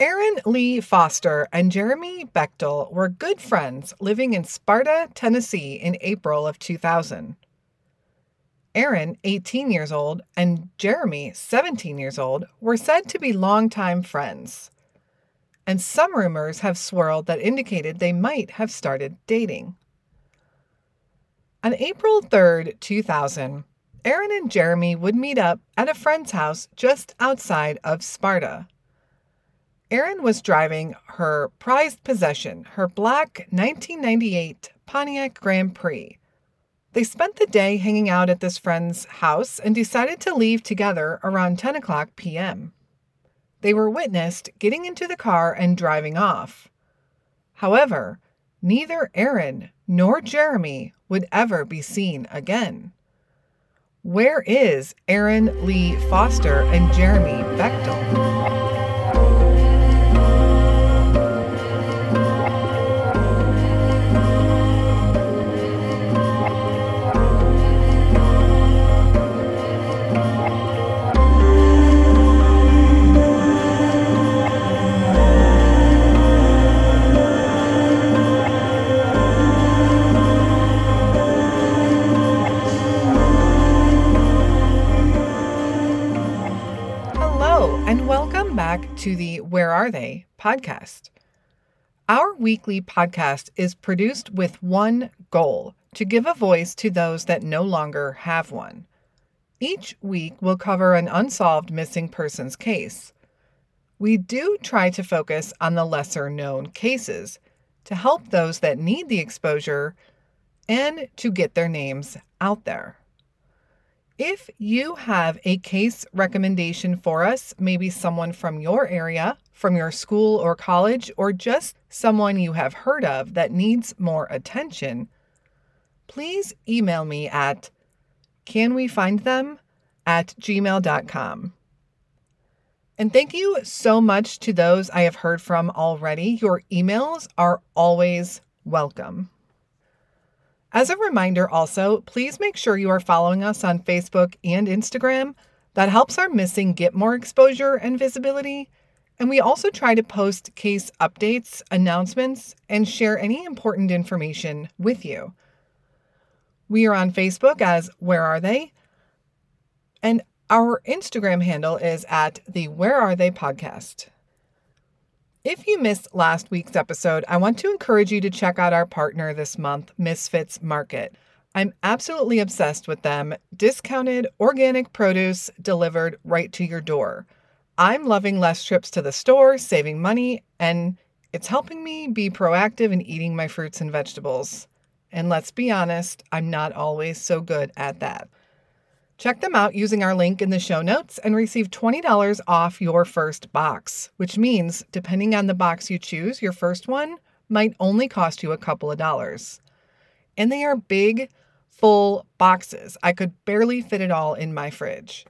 Erin Lee Foster and Jeremy Bechtel were good friends living in Sparta, Tennessee in April of 2000. Erin, 18 years old, and Jeremy, 17 years old, were said to be longtime friends. And some rumors have swirled that indicated they might have started dating. On April 3, 2000, Erin and Jeremy would meet up at a friend's house just outside of Sparta. Erin was driving her prized possession, her black 1998 Pontiac Grand Prix. They spent the day hanging out at this friend's house and decided to leave together around 10 o'clock p.m. They were witnessed getting into the car and driving off. However, neither Erin nor Jeremy would ever be seen again. Where is Erin Lee Foster and Jeremy Bechtel? Back to the Where Are They podcast. Our weekly podcast is produced with one goal, to give a voice to those that no longer have one. Each week we'll cover an unsolved missing persons case. We do try to focus on the lesser known cases to help those that need the exposure and to get their names out there. If you have a case recommendation for us, maybe someone from your area, from your school or college, or just someone you have heard of that needs more attention, please email me at canwefindthem@gmail.com. And thank you so much to those I have heard from already. Your emails are always welcome. As a reminder also, please make sure you are following us on Facebook and Instagram. That helps our missing get more exposure and visibility. And we also try to post case updates, announcements, and share any important information with you. We are on Facebook as Where Are They? And our Instagram handle is at the Where Are They Podcast. If you missed last week's episode, I want to encourage you to check out our partner this month, Misfits Market. I'm absolutely obsessed with them. Discounted organic produce delivered right to your door. I'm loving less trips to the store, saving money, and it's helping me be proactive in eating my fruits and vegetables. And let's be honest, I'm not always so good at that. Check them out using our link in the show notes and receive $20 off your first box, which means depending on the box you choose, your first one might only cost you a couple of dollars. And they are big, full boxes. I could barely fit it all in my fridge.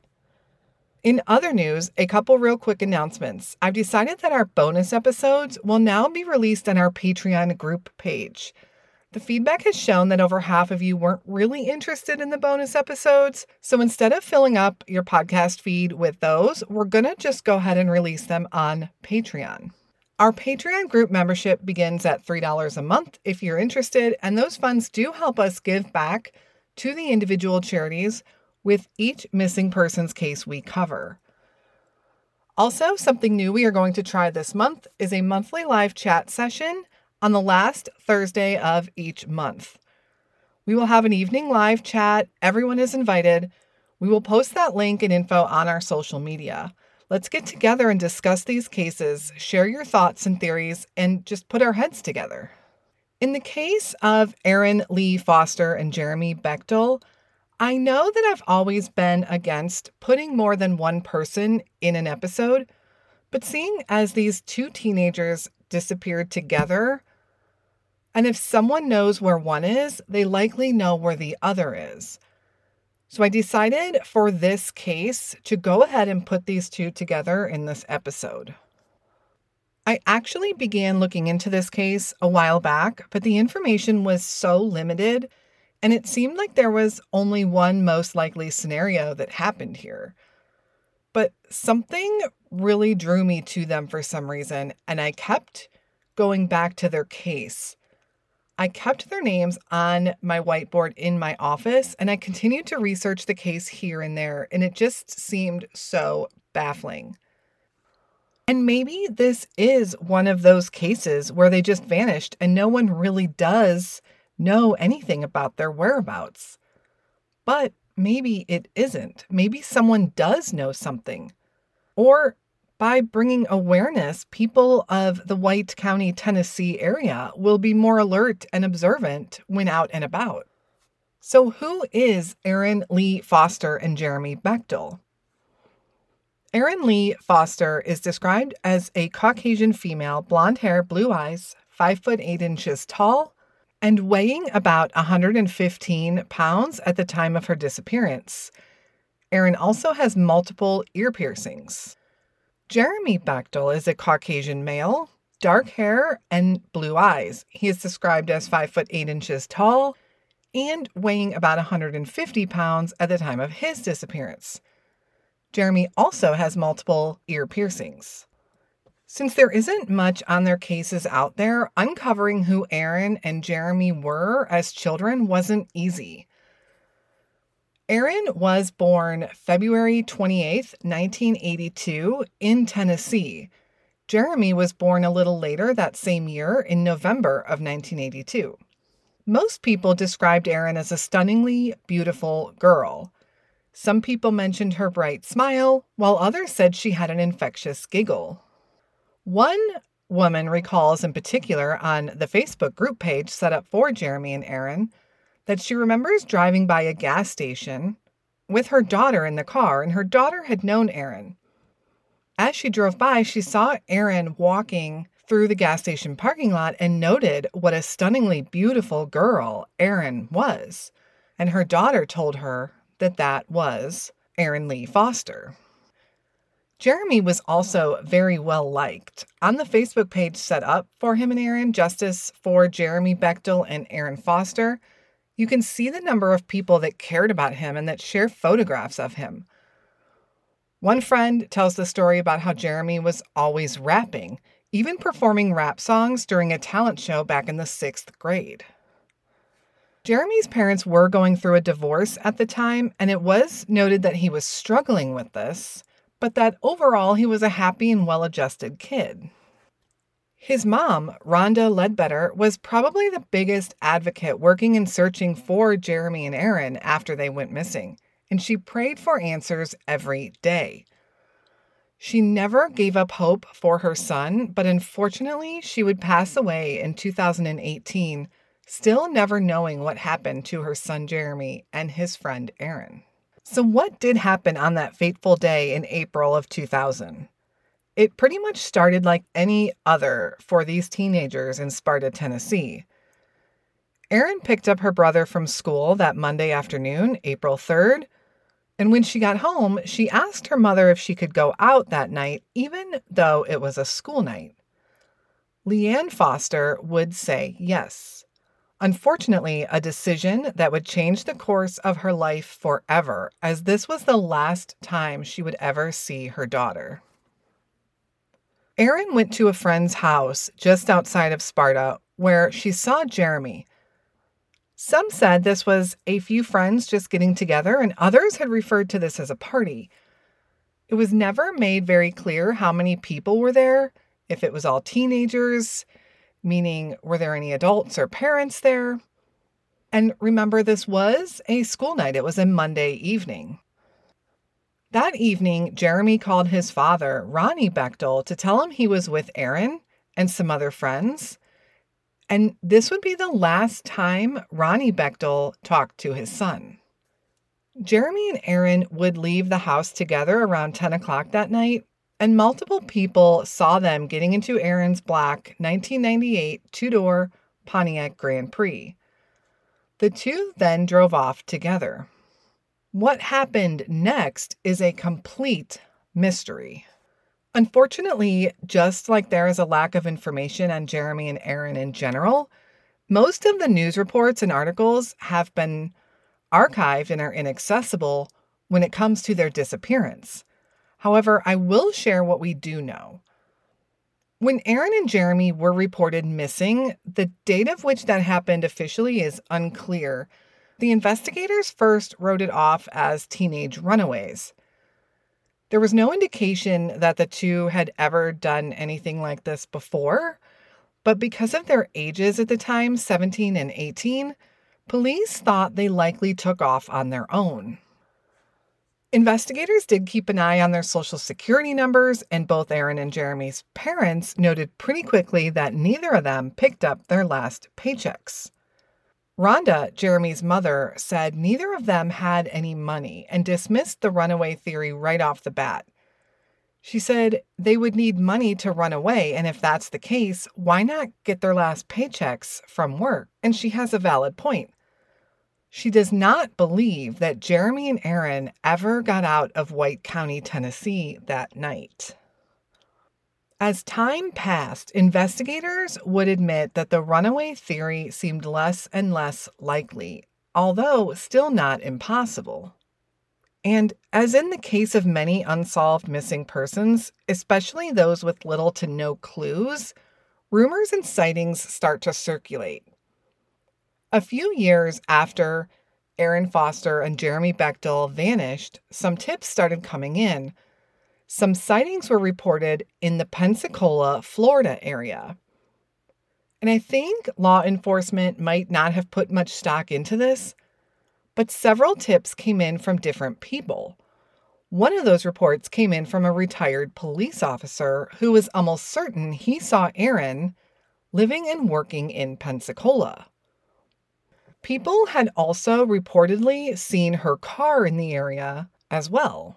In other news, a couple real quick announcements. I've decided that our bonus episodes will now be released on our Patreon group page. The feedback has shown that over half of you weren't really interested in the bonus episodes, so instead of filling up your podcast feed with those, we're going to just go ahead and release them on Patreon. Our Patreon group membership begins at $3 a month if you're interested, and those funds do help us give back to the individual charities with each missing persons case we cover. Also, something new we are going to try this month is a monthly live chat session on the last Thursday of each month. We will have an evening live chat. Everyone is invited. We will post that link and info on our social media. Let's get together and discuss these cases, share your thoughts and theories, and just put our heads together. In the case of Erin Lee Foster and Jeremy Bechtel, I know that I've always been against putting more than one person in an episode, but seeing as these two teenagers disappeared together, and if someone knows where one is, they likely know where the other is. So I decided for this case to go ahead and put these two together in this episode. I actually began looking into this case a while back, but the information was so limited, and it seemed like there was only one most likely scenario that happened here. But something really drew me to them for some reason, and I kept going back to their case. I kept their names on my whiteboard in my office, and I continued to research the case here and there, and it just seemed so baffling. And maybe this is one of those cases where they just vanished and no one really does know anything about their whereabouts. But maybe it isn't. Maybe someone does know something. Or by bringing awareness, people of the White County, Tennessee area will be more alert and observant when out and about. So who is Erin Lee Foster and Jeremy Bechtel? Erin Lee Foster is described as a Caucasian female, blonde hair, blue eyes, 5'8" tall, and weighing about 115 pounds at the time of her disappearance. Erin also has multiple ear piercings. Jeremy Bechtel is a Caucasian male, dark hair, and blue eyes. He is described as 5'8" tall and weighing about 150 pounds at the time of his disappearance. Jeremy also has multiple ear piercings. Since there isn't much on their cases out there, uncovering who Erin and Jeremy were as children wasn't easy. Erin was born February 28, 1982, in Tennessee. Jeremy was born a little later that same year, in November of 1982. Most people described Erin as a stunningly beautiful girl. Some people mentioned her bright smile, while others said she had an infectious giggle. One woman recalls in particular on the Facebook group page set up for Jeremy and Erin that she remembers driving by a gas station with her daughter in the car, and her daughter had known Erin. As she drove by, she saw Erin walking through the gas station parking lot and noted what a stunningly beautiful girl Erin was. And her daughter told her that that was Erin Lee Foster. Jeremy was also very well liked. On the Facebook page set up for him and Erin, Justice for Jeremy Bechtel and Erin Foster, you can see the number of people that cared about him and that share photographs of him. One friend tells the story about how Jeremy was always rapping, even performing rap songs during a talent show back in the 6th grade. Jeremy's parents were going through a divorce at the time, and it was noted that he was struggling with this, but that overall he was a happy and well-adjusted kid. His mom, Rhonda Ledbetter, was probably the biggest advocate working and searching for Jeremy and Erin after they went missing, and she prayed for answers every day. She never gave up hope for her son, but unfortunately she would pass away in 2018, still never knowing what happened to her son Jeremy and his friend Erin. So what did happen on that fateful day in April of 2000? It pretty much started like any other for these teenagers in Sparta, Tennessee. Erin picked up her brother from school that Monday afternoon, April 3rd, and when she got home, she asked her mother if she could go out that night, even though it was a school night. Leanne Foster would say yes. Unfortunately, a decision that would change the course of her life forever, as this was the last time she would ever see her daughter. Erin went to a friend's house just outside of Sparta where she saw Jeremy. Some said this was a few friends just getting together, and others had referred to this as a party. It was never made very clear how many people were there, if it was all teenagers, meaning were there any adults or parents there? And remember, this was a school night. It was a Monday evening. That evening, Jeremy called his father, Ronnie Bechtel, to tell him he was with Erin and some other friends, and this would be the last time Ronnie Bechtel talked to his son. Jeremy and Erin would leave the house together around 10 o'clock that night, and multiple people saw them getting into Erin's black 1998 two-door Pontiac Grand Prix. The two then drove off together. What happened next is a complete mystery. Unfortunately, just like there is a lack of information on Jeremy and Erin in general, most of the news reports and articles have been archived and are inaccessible when it comes to their disappearance. However, I will share what we do know. When Erin and Jeremy were reported missing, the date of which that happened officially is unclear. The investigators first wrote it off as teenage runaways. There was no indication that the two had ever done anything like this before, but because of their ages at the time, 17 and 18, police thought they likely took off on their own. Investigators did keep an eye on their social security numbers, and both Erin and Jeremy's parents noted pretty quickly that neither of them picked up their last paychecks. Rhonda, Jeremy's mother, said neither of them had any money and dismissed the runaway theory right off the bat. She said they would need money to run away, and if that's the case, why not get their last paychecks from work? And she has a valid point. She does not believe that Jeremy and Erin ever got out of White County, Tennessee that night. As time passed, investigators would admit that the runaway theory seemed less and less likely, although still not impossible. And as in the case of many unsolved missing persons, especially those with little to no clues, rumors and sightings start to circulate. A few years after Erin Foster and Jeremy Bechtel vanished, some tips started coming in. Some sightings were reported in the Pensacola, Florida area. And I think law enforcement might not have put much stock into this, but several tips came in from different people. One of those reports came in from a retired police officer who was almost certain he saw Erin living and working in Pensacola. People had also reportedly seen her car in the area as well.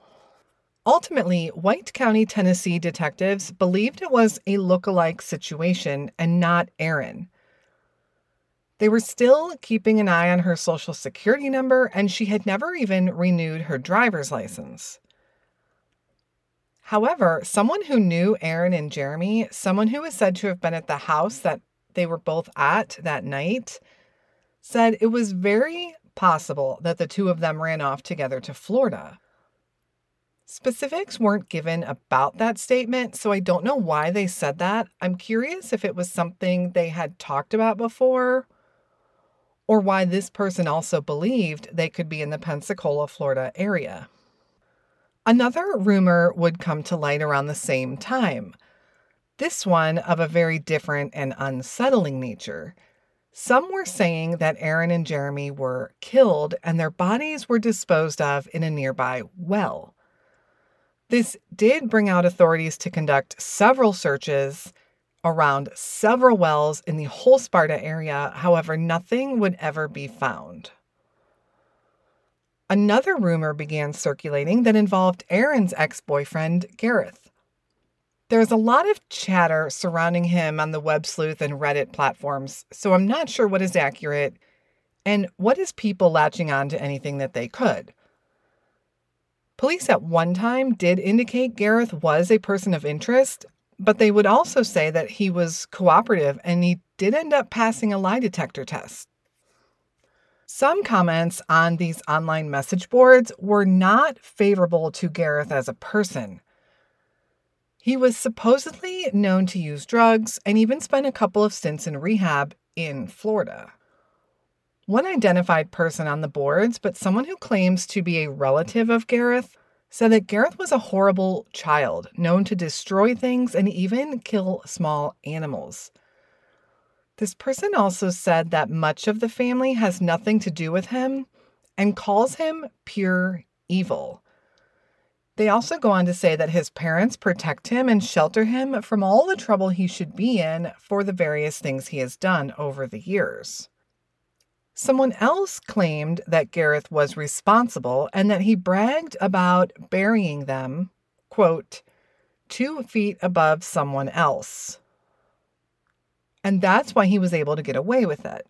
Ultimately, White County, Tennessee detectives believed it was a look-alike situation and not Erin. They were still keeping an eye on her social security number, and she had never even renewed her driver's license. However, someone who knew Erin and Jeremy, someone who was said to have been at the house that they were both at that night, said it was very possible that the two of them ran off together to Florida. Specifics weren't given about that statement, so I don't know why they said that. I'm curious if it was something they had talked about before, or why this person also believed they could be in the Pensacola, Florida area. Another rumor would come to light around the same time, this one of a very different and unsettling nature. Some were saying that Erin and Jeremy were killed and their bodies were disposed of in a nearby well. This did bring out authorities to conduct several searches around several wells in the whole Sparta area. However, nothing would ever be found. Another rumor began circulating that involved Erin's ex-boyfriend, Gareth. There's a lot of chatter surrounding him on the Web Sleuth and Reddit platforms, so I'm not sure what is accurate and what is people latching on to anything that they could. Police at one time did indicate Gareth was a person of interest, but they would also say that he was cooperative and he did end up passing a lie detector test. Some comments on these online message boards were not favorable to Gareth as a person. He was supposedly known to use drugs and even spent a couple of stints in rehab in Florida. One identified person on the boards, but someone who claims to be a relative of Gareth, said that Gareth was a horrible child, known to destroy things and even kill small animals. This person also said that much of the family has nothing to do with him and calls him pure evil. They also go on to say that his parents protect him and shelter him from all the trouble he should be in for the various things he has done over the years. Someone else claimed that Gareth was responsible and that he bragged about burying them, quote, 2 feet above someone else. And that's why he was able to get away with it.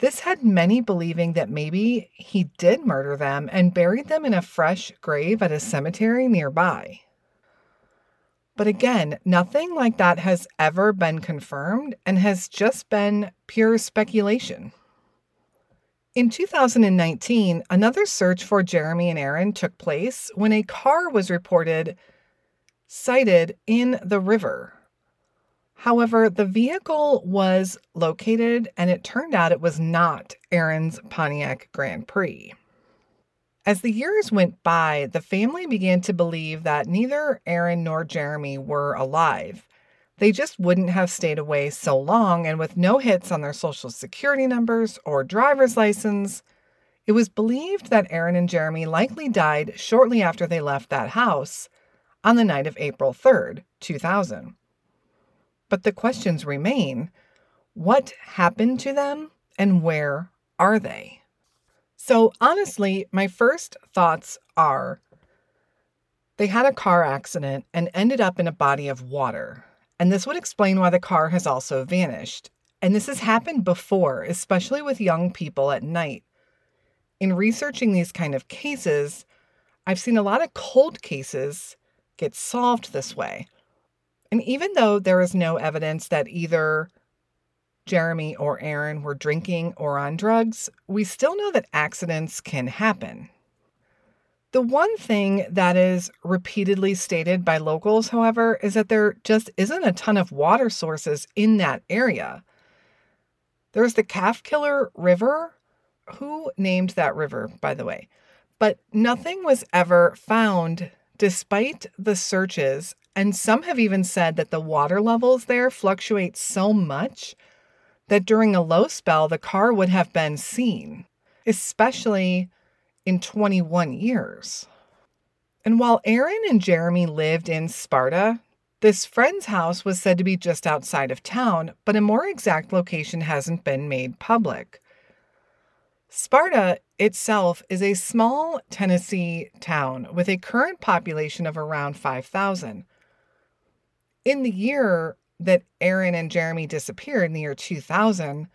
This had many believing that maybe he did murder them and buried them in a fresh grave at a cemetery nearby. But again, nothing like that has ever been confirmed and has just been pure speculation. In 2019, another search for Jeremy and Erin took place when a car was reported sighted in the river. However, the vehicle was located, and it turned out it was not Erin's Pontiac Grand Prix. As the years went by, the family began to believe that neither Erin nor Jeremy were alive. They just wouldn't have stayed away so long, and with no hits on their social security numbers or driver's license, it was believed that Erin and Jeremy likely died shortly after they left that house on the night of April 3rd, 2000. But the questions remain, what happened to them and where are they? So honestly, my first thoughts are they had a car accident and ended up in a body of water. And this would explain why the car has also vanished. And this has happened before, especially with young people at night. In researching these kind of cases, I've seen a lot of cold cases get solved this way. And even though there is no evidence that either Jeremy or Erin were drinking or on drugs, we still know that accidents can happen. The one thing that is repeatedly stated by locals, however, is that there just isn't a ton of water sources in that area. There's the Calf Killer River. Who named that river, by the way? But nothing was ever found despite the searches, and some have even said that the water levels there fluctuate so much that during a low spell, the car would have been seen, especially in 21 years. And while Erin and Jeremy lived in Sparta, this friend's house was said to be just outside of town, but a more exact location hasn't been made public. Sparta itself is a small Tennessee town with a current population of around 5,000. In the year that Erin and Jeremy disappeared, in the year 2000,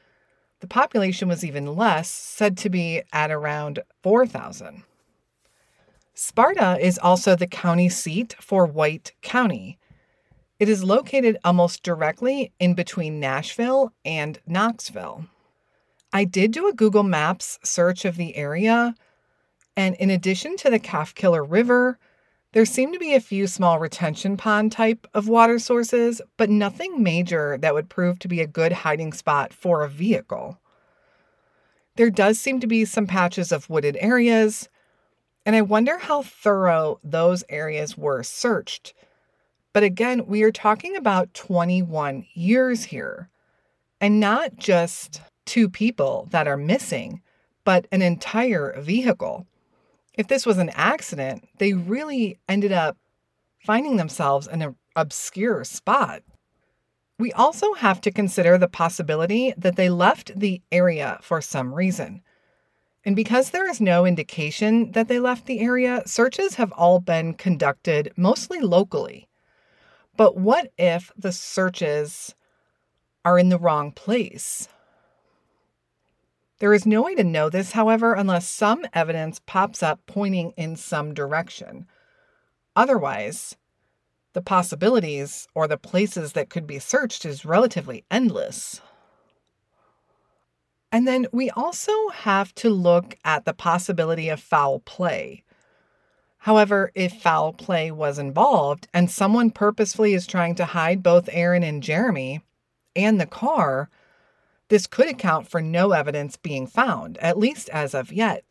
the population was even less, said to be at around 4,000. Sparta is also the county seat for White County. It is located almost directly in between Nashville and Knoxville. I did do a Google Maps search of the area, and in addition to the Calf Killer River, there seem to be a few small retention pond type of water sources, but nothing major that would prove to be a good hiding spot for a vehicle. There does seem to be some patches of wooded areas, and I wonder how thorough those areas were searched. But again, we are talking about 21 years here, and not just 2 people that are missing, but an entire vehicle. If this was an accident, they really ended up finding themselves in an obscure spot. We also have to consider the possibility that they left the area for some reason. And because there is no indication that they left the area, searches have all been conducted mostly locally. But what if the searches are in the wrong place? There is no way to know this, however, unless some evidence pops up pointing in some direction. Otherwise, the possibilities or the places that could be searched is relatively endless. And then we also have to look at the possibility of foul play. However, if foul play was involved and someone purposefully is trying to hide both Erin and Jeremy and the car, this could account for no evidence being found, at least as of yet.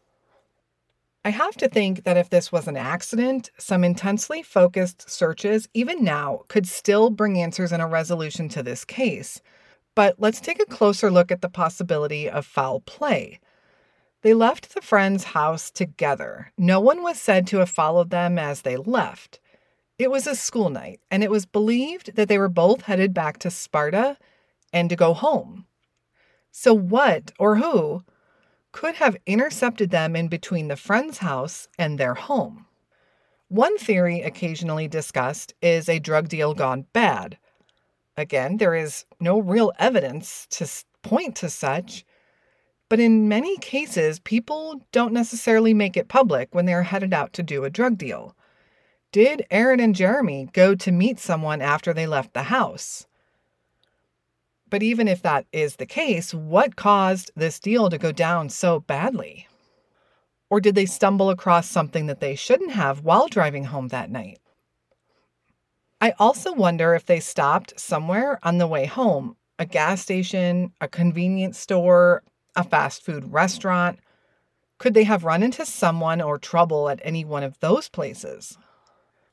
I have to think that if this was an accident, some intensely focused searches, even now, could still bring answers and a resolution to this case. But let's take a closer look at the possibility of foul play. They left the friend's house together. No one was said to have followed them as they left. It was a school night, and it was believed that they were both headed back to Sparta and to go home. So what or who could have intercepted them in between the friend's house and their home? One theory occasionally discussed is a drug deal gone bad. Again, there is no real evidence to point to such, but in many cases, people don't necessarily make it public when they're headed out to do a drug deal. Did Erin and Jeremy go to meet someone after they left the house? But even if that is the case, what caused this deal to go down so badly? Or did they stumble across something that they shouldn't have while driving home that night? I also wonder if they stopped somewhere on the way home, a gas station, a convenience store, a fast food restaurant. Could they have run into someone or trouble at any one of those places?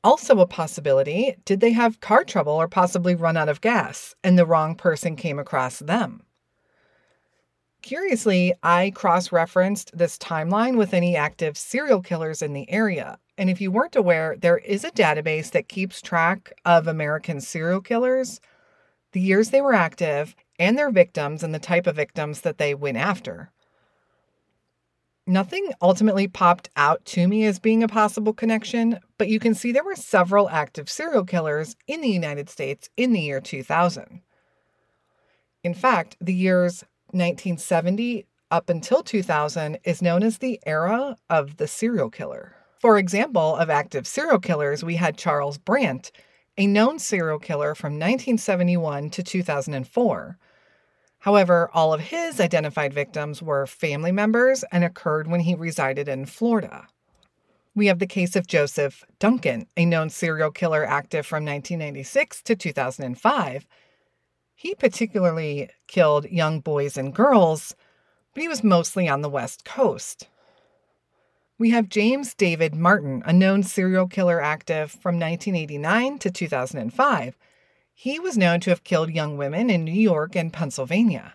Also a possibility, did they have car trouble or possibly run out of gas and the wrong person came across them? Curiously, I cross-referenced this timeline with any active serial killers in the area. And if you weren't aware, there is a database that keeps track of American serial killers, the years they were active, and their victims and the type of victims that they went after. Nothing ultimately popped out to me as being a possible connection, but you can see there were several active serial killers in the United States in the year 2000. In fact, the years 1970 up until 2000 is known as the era of the serial killer. For example, of active serial killers, we had Charles Brandt, a known serial killer from 1971 to 2004. However, all of his identified victims were family members and occurred when he resided in Florida. We have the case of Joseph Duncan, a known serial killer active from 1996 to 2005. He particularly killed young boys and girls, but he was mostly on the West Coast. We have James David Martin, a known serial killer active from 1989 to 2005. He was known to have killed young women in New York and Pennsylvania.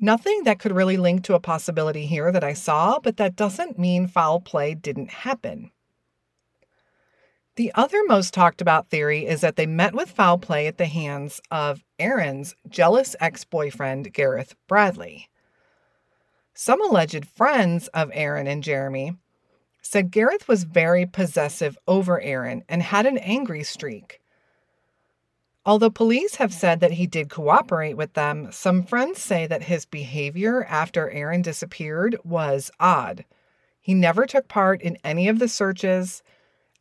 Nothing that could really link to a possibility here that I saw, but that doesn't mean foul play didn't happen. The other most talked about theory is that they met with foul play at the hands of Erin's jealous ex-boyfriend, Gareth Bradley. Some alleged friends of Erin and Jeremy said Gareth was very possessive over Erin and had an angry streak. Although police have said that he did cooperate with them, some friends say that his behavior after Erin disappeared was odd. He never took part in any of the searches,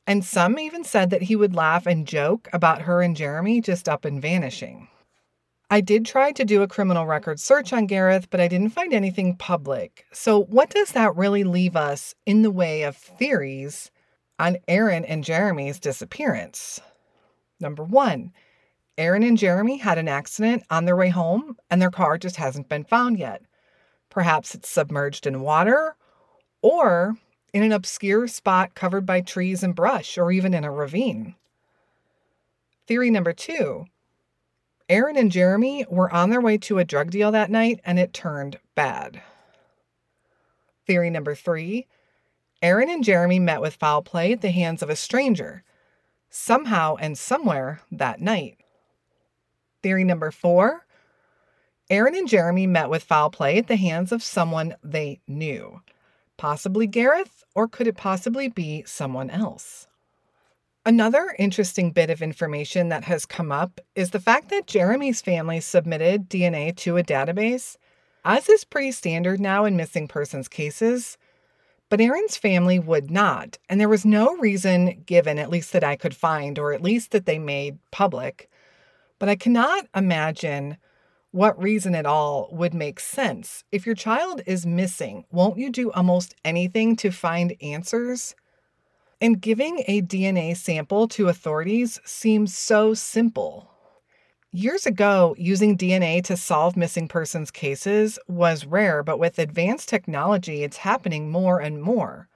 and some even said that he would laugh and joke about her and Jeremy just up and vanishing. I did try to do a criminal record search on Gareth, but I didn't find anything public. So what does that really leave us in the way of theories on Erin and Jeremy's disappearance? Number one, Erin and Jeremy had an accident on their way home, and their car just hasn't been found yet. Perhaps it's submerged in water, or in an obscure spot covered by trees and brush, or even in a ravine. Theory number two, Erin and Jeremy were on their way to a drug deal that night, and it turned bad. Theory number three, Erin and Jeremy met with foul play at the hands of a stranger, somehow and somewhere that night. Theory number four, Erin and Jeremy met with foul play at the hands of someone they knew. Possibly Gareth, or could it possibly be someone else? Another interesting bit of information that has come up is the fact that Jeremy's family submitted DNA to a database, as is pretty standard now in missing persons cases, but Erin's family would not, and there was no reason given, at least that I could find, or at least that they made public. But I cannot imagine what reason at all would make sense. If your child is missing, won't you do almost anything to find answers? And giving a DNA sample to authorities seems so simple. Years ago, using DNA to solve missing persons cases was rare, but with advanced technology, it's happening more and more.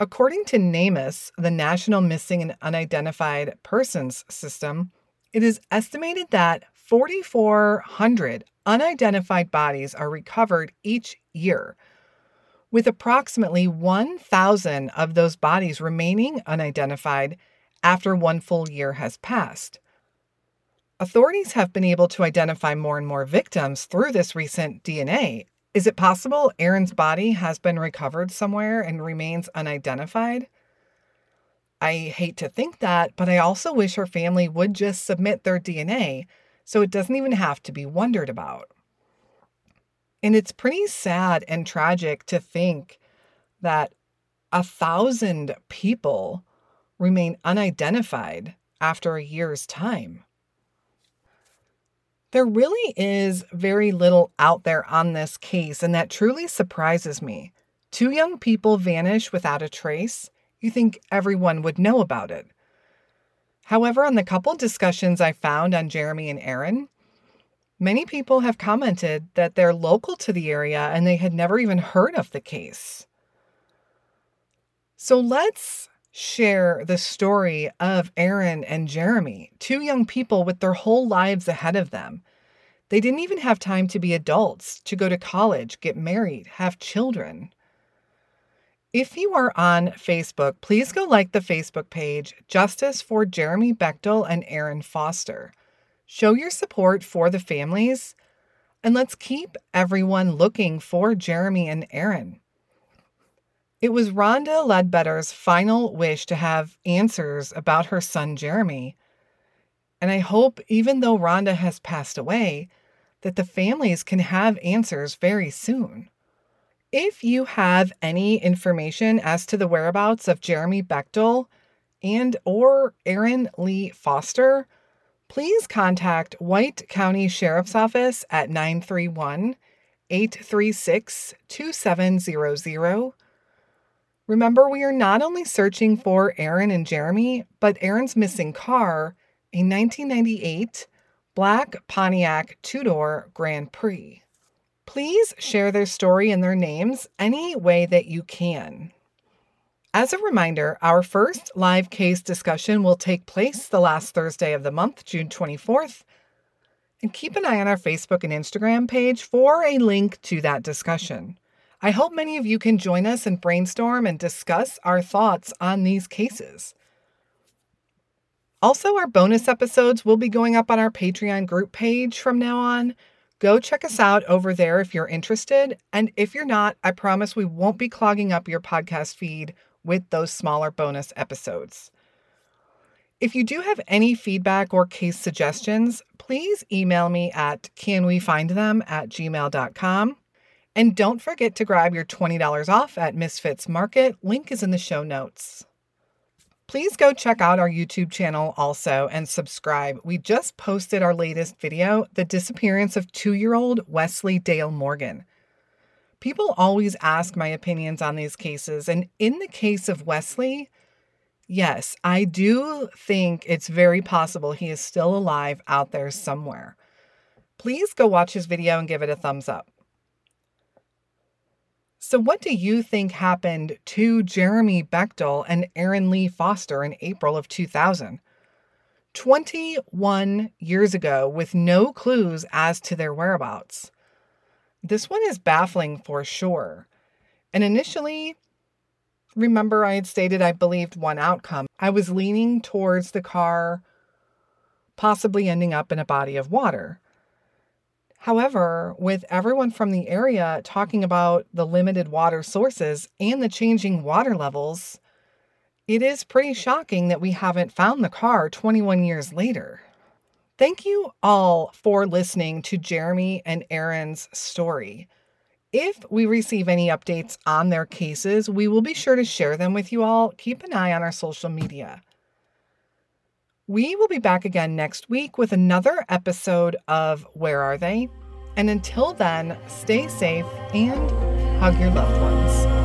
According to NamUs, the National Missing and Unidentified Persons System, it is estimated that 4,400 unidentified bodies are recovered each year, with approximately 1,000 of those bodies remaining unidentified after one full year has passed. Authorities have been able to identify more and more victims through this recent DNA. Is it possible Erin's body has been recovered somewhere and remains unidentified? I hate to think that, but I also wish her family would just submit their DNA so it doesn't even have to be wondered about. And it's pretty sad and tragic to think that 1,000 people remain unidentified after a year's time. There really is very little out there on this case, and that truly surprises me. Two young people vanish without a trace. You think everyone would know about it. However, on the couple discussions I found on Jeremy and Erin, many people have commented that they're local to the area and they had never even heard of the case. So let's share the story of Erin and Jeremy, two young people with their whole lives ahead of them. They didn't even have time to be adults, to go to college, get married, have children. If you are on Facebook, please go like the Facebook page, Justice for Jeremy Bechtel and Erin Foster. Show your support for the families, and let's keep everyone looking for Jeremy and Erin. It was Rhonda Ledbetter's final wish to have answers about her son Jeremy, and I hope, even though Rhonda has passed away, that the families can have answers very soon. If you have any information as to the whereabouts of Jeremy Bechtel and or Erin Lee Foster, please contact White County Sheriff's Office at 931-836-2700. Remember, we are not only searching for Erin and Jeremy, but Erin's missing car, a 1998 black Pontiac two-door Grand Prix. Please share their story and their names any way that you can. As a reminder, our first live case discussion will take place the last Thursday of the month, June 24th. And keep an eye on our Facebook and Instagram page for a link to that discussion. I hope many of you can join us and brainstorm and discuss our thoughts on these cases. Also, our bonus episodes will be going up on our Patreon group page from now on. Go check us out over there if you're interested. And if you're not, I promise we won't be clogging up your podcast feed with those smaller bonus episodes. If you do have any feedback or case suggestions, please email me at canwefindthem@gmail.com. And don't forget to grab your $20 off at Misfits Market. Link is in the show notes. Please go check out our YouTube channel also and subscribe. We just posted our latest video, The Disappearance of 2-year-old Wesley Dale Morgan. People always ask my opinions on these cases, and in the case of Wesley, yes, I do think it's very possible he is still alive out there somewhere. Please go watch his video and give it a thumbs up. So what do you think happened to Jeremy Bechtel and Erin Lee Foster in April of 2000? 21 years ago with no clues as to their whereabouts. This one is baffling for sure. And initially, remember I had stated I believed one outcome. I was leaning towards the car, possibly ending up in a body of water. However, with everyone from the area talking about the limited water sources and the changing water levels, it is pretty shocking that we haven't found the car 21 years later. Thank you all for listening to Jeremy and Erin's story. If we receive any updates on their cases, we will be sure to share them with you all. Keep an eye on our social media. We will be back again next week with another episode of Where Are They? And until then, stay safe and hug your loved ones.